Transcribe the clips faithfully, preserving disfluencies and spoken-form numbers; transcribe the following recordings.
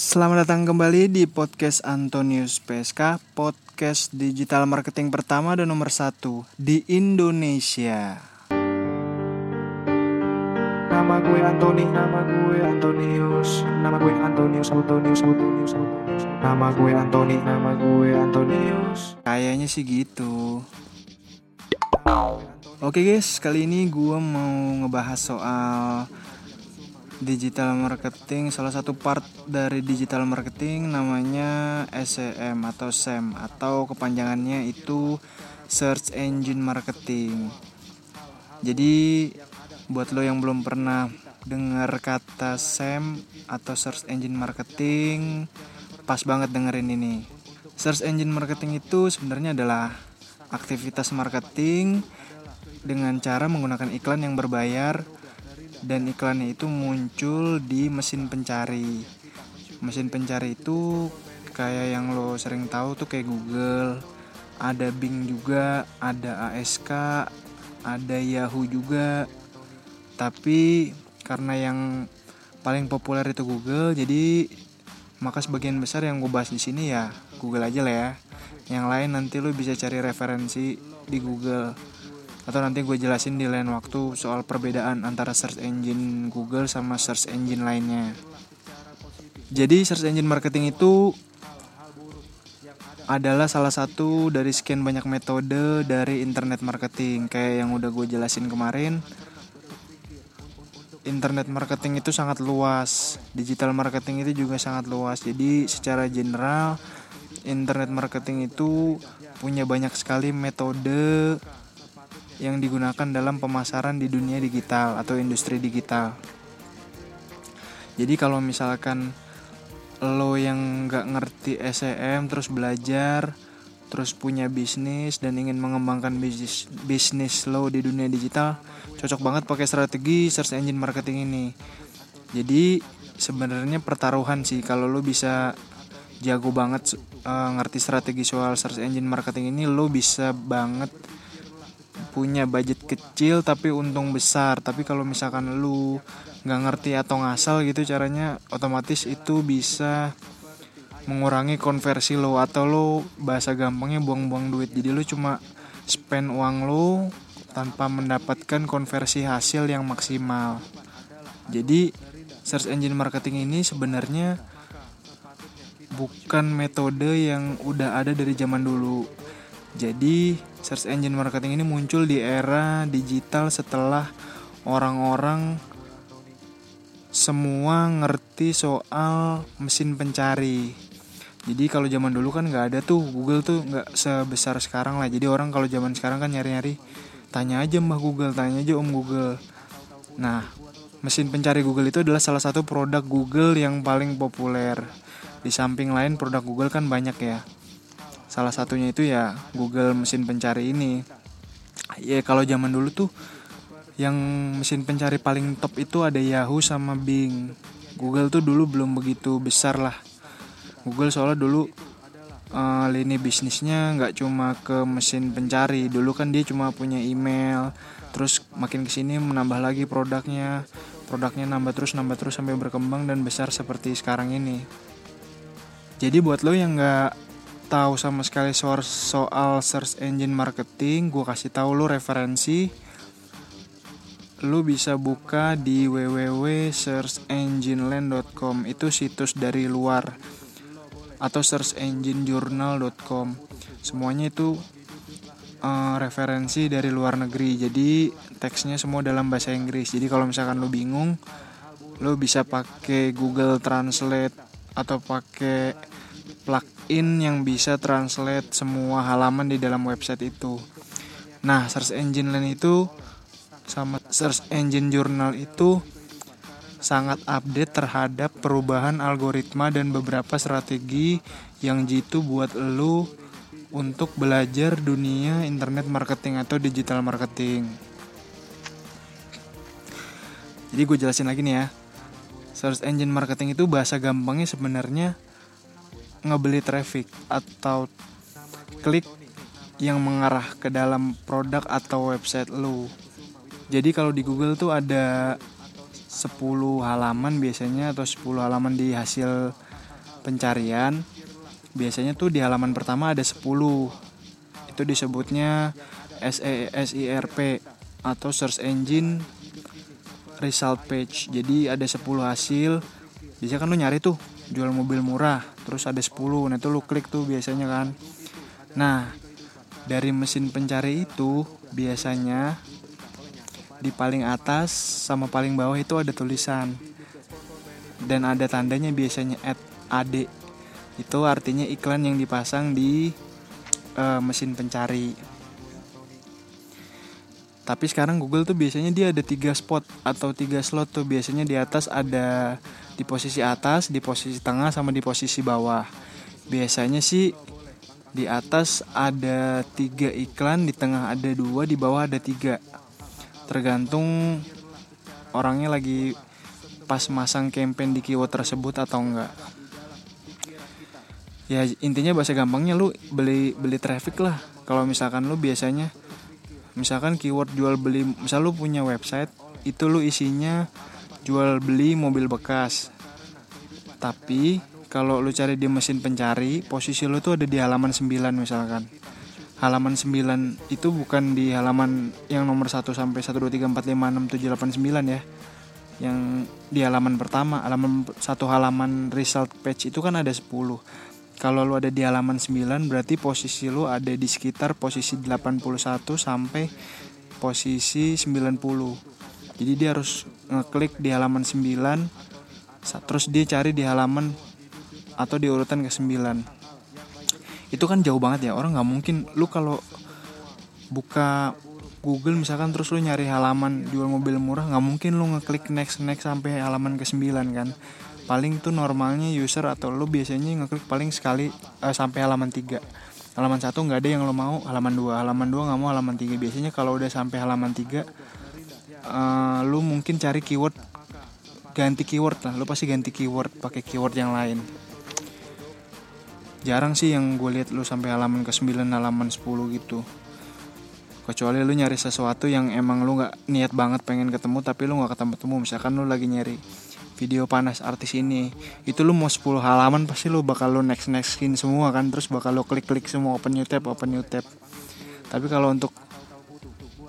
Selamat datang kembali di podcast Antonius P S K, podcast digital marketing pertama dan nomor satu di Indonesia. Nama gue Antoni, nama gue Antonius, nama gue Antonius, Antonius, Antonius, Antonius. Nama gue Antoni, nama gue Antonius. Kayaknya sih gitu. Oke guys, kali ini gue mau ngebahas soal digital marketing, salah satu part dari digital marketing namanya S E M atau S E M, atau kepanjangannya itu search engine marketing. Jadi buat lo yang belum pernah dengar kata S E M atau search engine marketing, pas banget dengerin ini. Search engine marketing itu sebenarnya adalah aktivitas marketing dengan cara menggunakan iklan yang berbayar, dan iklannya itu muncul di mesin pencari. Mesin pencari itu kayak yang lo sering tahu tuh kayak Google, ada Bing juga, ada A S K, ada Yahoo juga. Tapi karena yang paling populer itu Google, jadi maka sebagian besar yang gue bahas di sini ya Google aja lah ya. Yang lain nanti lo bisa cari referensi di Google. Atau nanti gue jelasin di lain waktu soal perbedaan antara search engine Google sama search engine lainnya. Jadi search engine marketing itu adalah salah satu dari sekian banyak metode dari internet marketing. Kayak yang udah gue jelasin kemarin, internet marketing itu sangat luas, digital marketing itu juga sangat luas. Jadi secara general, internet marketing itu punya banyak sekali metode yang digunakan dalam pemasaran di dunia digital atau industri digital. Jadi kalau misalkan lo yang gak ngerti S E M terus belajar, terus punya bisnis dan ingin mengembangkan bisnis, bisnis lo di dunia digital, cocok banget pakai strategi search engine marketing ini. Jadi sebenarnya pertaruhan sih kalau lo bisa jago banget uh, ngerti strategi soal search engine marketing ini, lo bisa banget punya budget kecil tapi untung besar. Tapi kalau misalkan lu gak ngerti atau ngasal gitu caranya, otomatis itu bisa mengurangi konversi lo, atau lo bahasa gampangnya buang-buang duit. Jadi lu cuma spend uang lo tanpa mendapatkan konversi hasil yang maksimal. Jadi search engine marketing ini sebenarnya bukan metode yang udah ada dari zaman dulu. Jadi search engine marketing ini muncul di era digital setelah orang-orang semua ngerti soal mesin pencari. Jadi kalau zaman dulu kan nggak ada tuh Google tuh nggak sebesar sekarang lah. Jadi orang kalau zaman sekarang kan nyari-nyari, tanya aja Mbah Google, tanya aja Om Google. Nah, mesin pencari Google itu adalah salah satu produk Google yang paling populer. Di samping lain produk Google kan banyak ya. Salah satunya itu ya Google mesin pencari ini. Ya kalau zaman dulu tuh yang mesin pencari paling top itu ada Yahoo sama Bing. Google tuh dulu belum begitu besar lah. Google soalnya dulu uh, lini bisnisnya gak cuma ke mesin pencari. Dulu kan dia cuma punya email. Terus makin kesini menambah lagi produknya. Produknya nambah terus, nambah terus sampai berkembang dan besar seperti sekarang ini. Jadi buat lo yang gak tahu sama sekali soal search engine marketing, gue kasih tahu lo referensi. Lo bisa buka di double-u double-u double-u dot search engine land dot com, itu situs dari luar, atau search engine journal dot com. Semuanya itu uh, referensi dari luar negeri. Jadi teksnya semua dalam bahasa Inggris. Jadi kalau misalkan lo bingung, lo bisa pakai Google Translate atau pakai plugin yang bisa translate semua halaman di dalam website itu. Nah, search engine land itu sama search engine journal itu sangat update terhadap perubahan algoritma dan beberapa strategi yang jitu buat lu untuk belajar dunia internet marketing atau digital marketing. Jadi gue jelasin lagi nih ya. Search engine marketing itu bahasa gampangnya sebenarnya ngebeli traffic atau klik yang mengarah ke dalam produk atau website lu. Jadi kalau di Google tuh ada sepuluh halaman biasanya, atau sepuluh halaman di hasil pencarian, biasanya tuh di halaman pertama ada sepuluh. Itu disebutnya S E R P atau Search Engine Result Page. Jadi ada sepuluh hasil. Biasanya kan lu nyari tuh jual mobil murah, terus ada sepuluh. Nah itu lu klik tuh biasanya kan. Nah, dari mesin pencari itu biasanya di paling atas sama paling bawah itu ada tulisan dan ada tandanya biasanya ad. Itu artinya iklan yang dipasang di e, mesin pencari. Tapi sekarang Google tuh biasanya dia ada tiga spot atau tiga slot tuh. Biasanya di atas ada di posisi atas, di posisi tengah, sama di posisi bawah. Biasanya sih di atas ada tiga iklan, di tengah ada dua, di bawah ada tiga. Tergantung orangnya lagi pas masang campaign di keyword tersebut atau enggak. Ya intinya bahasa gampangnya lu beli beli traffic lah. Kalau misalkan lu biasanya misalkan keyword jual beli, misal lu punya website, itu lu isinya jual beli mobil bekas. Tapi kalau lu cari di mesin pencari, posisi lu tuh ada di halaman sembilan misalkan. Halaman sembilan itu bukan di halaman yang nomor satu sampai satu, dua, tiga, empat, lima, enam, tujuh, delapan, sembilan ya. Yang di halaman pertama, halaman satu halaman result page itu kan ada sepuluh. Kalau lu ada di halaman sembilan berarti posisi lu ada di sekitar posisi delapan puluh satu sampai posisi sembilan puluh. Jadi dia harus ngeklik di halaman sembilan, terus dia cari di halaman atau di urutan ke sembilan. Itu kan jauh banget ya. Orang gak mungkin, lu kalau buka Google misalkan terus lu nyari halaman jual mobil murah, gak mungkin lu ngeklik next-next sampai halaman ke sembilan kan. Paling tuh normalnya user atau lu biasanya ngeklik paling sekali eh, sampai halaman tiga. Halaman satu gak ada yang lu mau, halaman dua. Halaman dua gak mau, halaman tiga. Biasanya kalau udah sampai halaman tiga, eh, lu mungkin cari keyword, ganti keyword lah. Lu pasti ganti keyword pakai keyword yang lain. Jarang sih yang gue lihat lu sampai halaman ke sembilan, halaman sepuluh gitu. Kecuali lu nyari sesuatu yang emang lu gak niat banget pengen ketemu, tapi lu gak ketemu-temu. Misalkan lu lagi nyari video panas artis ini, itu lu mau sepuluh halaman pasti lu bakal lu next-nextin semua kan. Terus bakal lu klik-klik semua, open new tab, open new tab. Tapi kalau untuk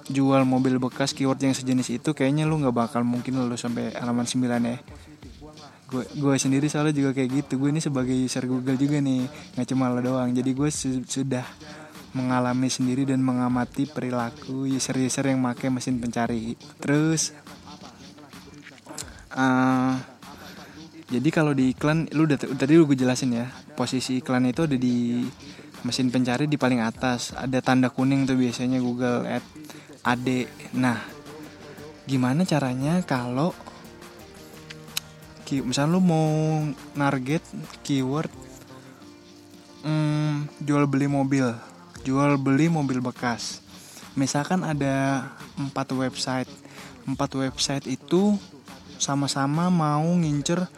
jual mobil bekas, keyword yang sejenis itu, kayaknya lu gak bakal mungkin lu sampai halaman sembilan ya. Gue gue sendiri soalnya juga kayak gitu. Gue ini sebagai user Google juga nih, nggak cuma lo doang. Jadi gue su- sudah mengalami sendiri dan mengamati perilaku user-user yang pakai mesin pencari. Terus, uh, jadi kalau di iklan, lu udah tadi lu gue jelasin ya. Posisi iklan itu ada di mesin pencari di paling atas. Ada tanda kuning tuh biasanya Google ad. Nah, gimana caranya kalau misalnya lu mau target keyword hmm, jual beli mobil, jual beli mobil bekas. Misalkan ada empat website, empat website itu sama-sama mau ngincer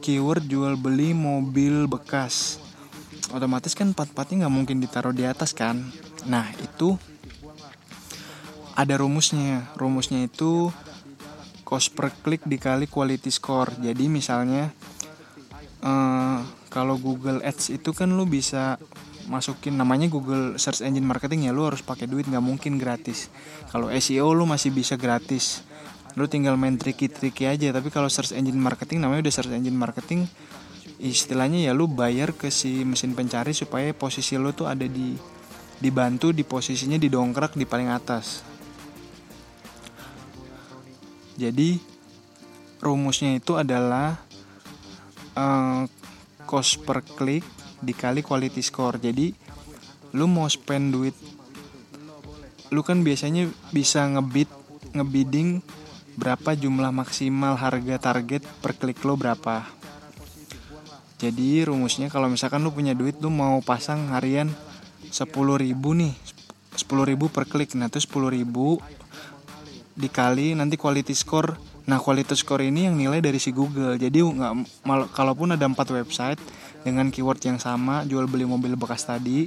keyword jual beli mobil bekas. Otomatis kan empat-empatnya nggak mungkin ditaruh di atas kan. Nah itu ada rumusnya, rumusnya itu cost per klik dikali quality score. Jadi misalnya eh, kalau Google Ads itu kan lu bisa masukin, namanya Google Search Engine Marketing ya, lu harus pakai duit, nggak mungkin gratis. Kalau S E O lu masih bisa gratis, lu tinggal main triki-triki aja. Tapi kalau Search Engine Marketing, namanya udah Search Engine Marketing, istilahnya ya lu bayar ke si mesin pencari supaya posisi lu tuh ada di dibantu di posisinya didongkrak di paling atas. Jadi rumusnya itu adalah eh, cost per klik dikali quality score. Jadi lu mau spend duit, lu kan biasanya bisa ngebid, ngebidding berapa jumlah maksimal harga target per klik lu berapa. Jadi rumusnya kalau misalkan lu punya duit, lu mau pasang harian sepuluh ribu nih, sepuluh ribu per klik. Nah itu sepuluh ribu dikali nanti quality score. Nah quality score ini yang nilai dari si Google. Jadi nggak, mal, kalaupun ada empat website dengan keyword yang sama jual beli mobil bekas tadi,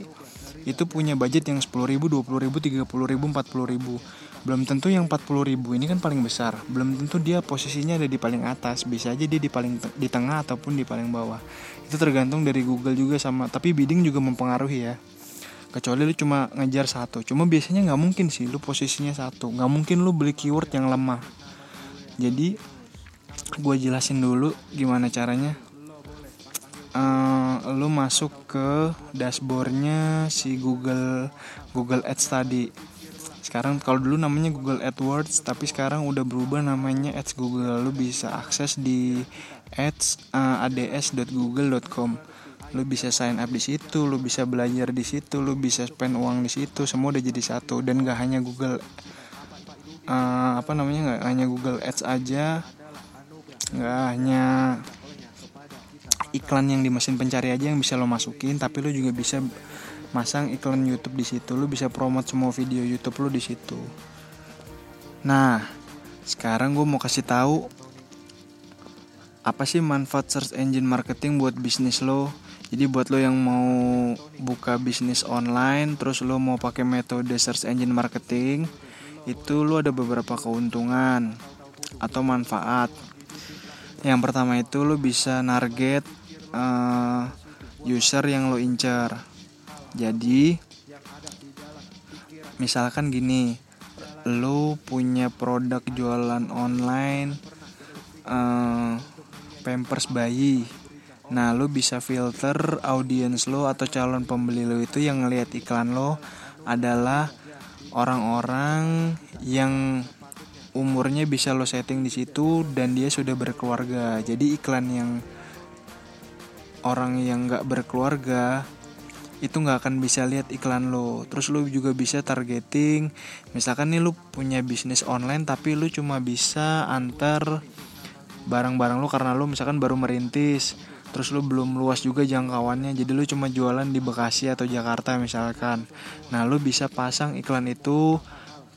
itu punya budget yang sepuluh ribu, dua puluh ribu, tiga puluh ribu, empat puluh ribu. Belum tentu yang empat puluh ribu ini kan paling besar, belum tentu dia posisinya ada di paling atas, bisa aja dia di paling te- di tengah ataupun di paling bawah. Itu tergantung dari Google juga sama, tapi bidding juga mempengaruhi ya. Kecuali lu cuma ngejar satu, cuma biasanya gak mungkin sih lu posisinya satu, gak mungkin lu beli keyword yang lemah. Jadi gue jelasin dulu gimana caranya uh, lu masuk ke dashboardnya si Google Google Ads tadi. Sekarang kalau dulu namanya Google AdWords, tapi sekarang udah berubah namanya Ads Google. Lu bisa akses di ads uh, ads dot google dot com. Lu bisa sign up di situ, lu bisa belajar di situ, lu bisa spend uang di situ, semua udah jadi satu. Dan gak hanya Google uh, apa namanya gak hanya Google Ads aja, gak hanya iklan yang di mesin pencari aja yang bisa lo masukin, tapi lu juga bisa masang iklan YouTube di situ, lu bisa promote semua video YouTube lu di situ. Nah, sekarang gue mau kasih tahu apa sih manfaat search engine marketing buat bisnis lo. Jadi buat lo yang mau buka bisnis online, terus lo mau pakai metode search engine marketing, itu lo ada beberapa keuntungan atau manfaat. Yang pertama itu lo bisa target uh, user yang lo incer. Jadi misalkan gini, lo punya produk jualan online uh, pampers bayi. Nah, lo bisa filter audiens lo atau calon pembeli lo itu yang ngelihat iklan lo adalah orang-orang yang umurnya bisa lo setting di situ dan dia sudah berkeluarga. Jadi iklan yang orang yang nggak berkeluarga itu nggak akan bisa lihat iklan lo. Terus lo juga bisa targeting. Misalkan nih lo punya bisnis online tapi lo cuma bisa antar barang-barang lu karena lu misalkan baru merintis, terus lu belum luas juga jangkauannya, jadi lu cuma jualan di Bekasi atau Jakarta misalkan. Nah, lu bisa pasang iklan itu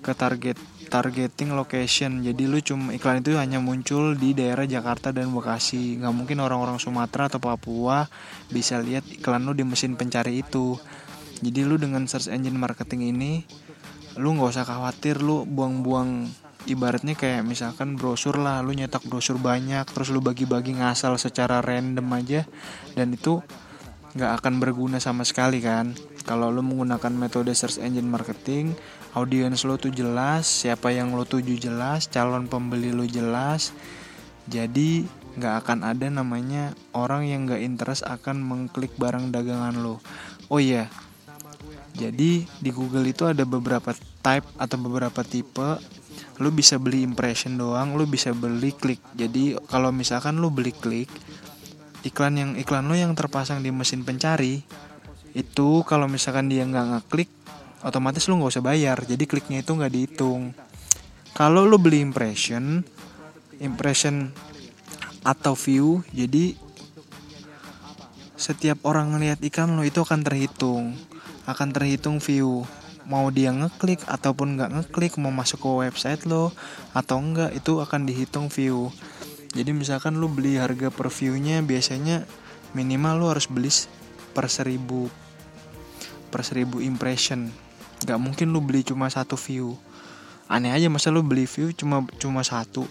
ke target targeting location, jadi lu cuma iklan itu hanya muncul di daerah Jakarta dan Bekasi. Nggak mungkin orang-orang Sumatera atau Papua bisa lihat iklan lu di mesin pencari itu. Jadi lu dengan search engine marketing ini lu nggak usah khawatir lu buang-buang. Ibaratnya kayak misalkan brosur lah, lu nyetak brosur banyak, terus lu bagi-bagi ngasal secara random aja, dan itu gak akan berguna sama sekali kan. Kalau lu menggunakan metode search engine marketing, audiens lu tuh jelas, siapa yang lu tuju jelas, calon pembeli lu jelas. Jadi gak akan ada namanya orang yang gak interest akan mengklik barang dagangan lu. Oh iya, jadi di Google itu ada beberapa type atau beberapa tipe. Lu bisa beli impression doang, lu bisa beli klik. Jadi kalau misalkan lu beli klik, iklan yang iklan lu yang terpasang di mesin pencari itu kalau misalkan dia nggak ngeklik, otomatis lu nggak usah bayar. Jadi kliknya itu nggak dihitung. Kalau lu beli impression, impression atau view, jadi setiap orang ngelihat iklan lu itu akan terhitung, akan terhitung view. Mau dia ngeklik ataupun gak ngeklik, mau masuk ke website lo atau enggak, itu akan dihitung view. Jadi misalkan lo beli harga per view-nya, biasanya minimal lo harus beli per seribu, per seribu impression. Gak mungkin lo beli cuma satu view. Aneh aja masa lo beli view cuma cuma satu.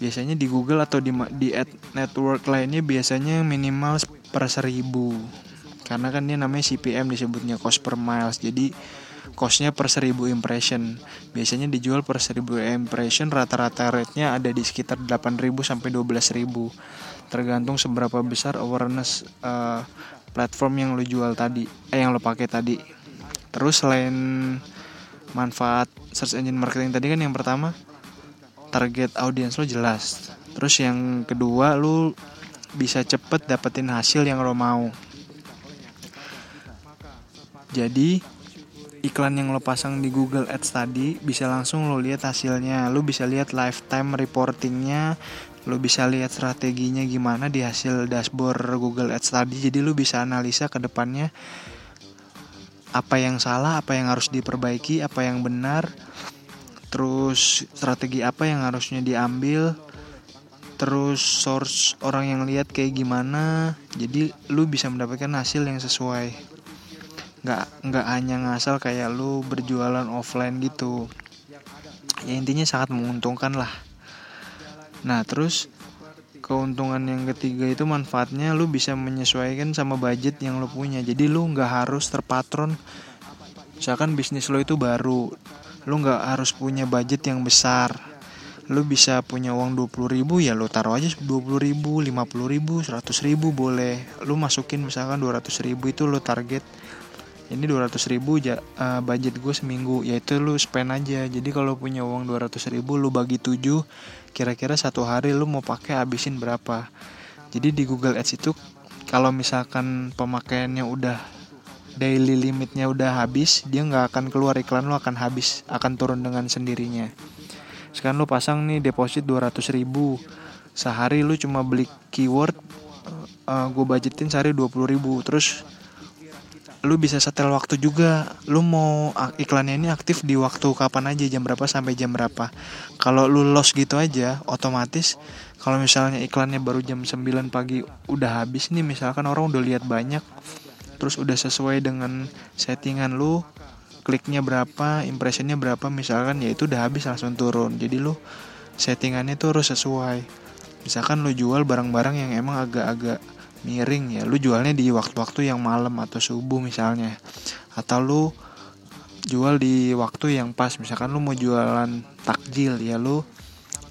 Biasanya di Google atau di, di ad network lainnya biasanya minimal per seribu. Karena kan dia namanya C P M disebutnya, cost per miles. Jadi costnya per seribu impression. Biasanya dijual per seribu impression. Rata-rata rate-nya ada di sekitar delapan ribu sampai dua belas ribu, tergantung seberapa besar awareness uh, platform yang lo jual tadi, eh yang lo pakai tadi. Terus selain manfaat search engine marketing tadi kan, yang pertama target audience lo jelas. Terus yang kedua, lo bisa cepet dapetin hasil yang lo mau. Jadi iklan yang lo pasang di Google Ads tadi bisa langsung lo lihat hasilnya. Lo bisa lihat lifetime reportingnya, lo bisa lihat strateginya gimana di hasil dashboard Google Ads tadi. Jadi lo bisa analisa ke depannya apa yang salah, apa yang harus diperbaiki, apa yang benar, terus strategi apa yang harusnya diambil, terus source orang yang lihat kayak gimana. Jadi lo bisa mendapatkan hasil yang sesuai. nggak nggak hanya ngasal kayak lu berjualan offline gitu. Ya intinya sangat menguntungkan lah. Nah terus keuntungan yang ketiga itu manfaatnya lu bisa menyesuaikan sama budget yang lu punya. Jadi lu nggak harus terpatron. Misalkan bisnis lu itu baru, lu nggak harus punya budget yang besar. Lu bisa punya uang dua puluh ribu, ya lu taruh aja dua puluh ribu, lima puluh ribu, seratus ribu boleh. Lu masukin misalkan dua ratus ribu, itu lu target ini dua ratus ribu ja, uh, budget gue seminggu, yaitu lu spend aja. Jadi kalau punya uang dua ratus ribu lu bagi tujuh, kira-kira satu hari lu mau pakai habisin berapa. Jadi di Google Ads itu kalau misalkan pemakaiannya udah daily limitnya udah habis, dia gak akan keluar iklan, lu akan habis, akan turun dengan sendirinya. Sekarang lu pasang nih deposit dua ratus ribu, sehari lu cuma beli keyword, uh, gue budgetin sehari dua puluh ribu. Terus lu bisa setel waktu juga, lu mau iklannya ini aktif di waktu kapan aja, jam berapa sampai jam berapa. Kalau lu loss gitu aja, otomatis kalau misalnya iklannya baru jam sembilan pagi udah habis nih, misalkan orang udah lihat banyak, terus udah sesuai dengan settingan lu, kliknya berapa, impressionnya berapa misalkan, ya itu udah habis langsung turun. Jadi lu settingannya tuh harus sesuai. Misalkan lu jual barang-barang yang emang agak-agak miring, ya lu jualnya di waktu-waktu yang malam atau subuh misalnya. Atau lu jual di waktu yang pas, misalkan lu mau jualan takjil, ya lu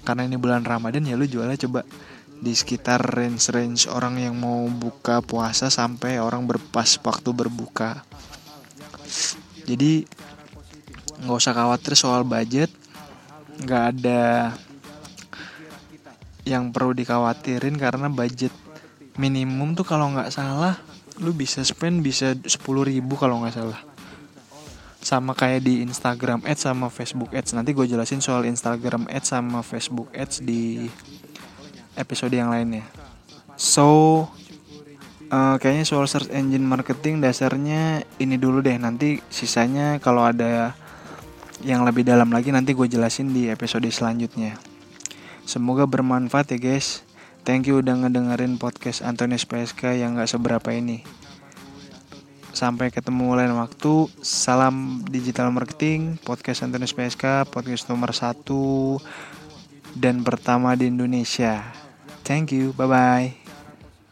karena ini bulan Ramadan ya lu jualnya coba di sekitar range-range orang yang mau buka puasa sampai orang berpas waktu berbuka. Jadi nggak usah khawatir soal budget, nggak ada yang perlu dikhawatirin karena budget minimum tuh kalau nggak salah lu bisa spend bisa sepuluh ribu kalau nggak salah. Sama kayak di Instagram Ads sama Facebook Ads. Nanti gue jelasin soal Instagram Ads sama Facebook Ads di episode yang lainnya. So Uh, kayaknya soal search engine marketing dasarnya ini dulu deh. Nanti sisanya kalau ada yang lebih dalam lagi nanti gue jelasin di episode selanjutnya. Semoga bermanfaat ya guys. Thank you udah ngedengerin podcast Antonius P S K yang gak seberapa ini. Sampai ketemu lain waktu. Salam digital marketing. Podcast Antonius P S K, podcast nomor satu dan pertama di Indonesia. Thank you, bye bye.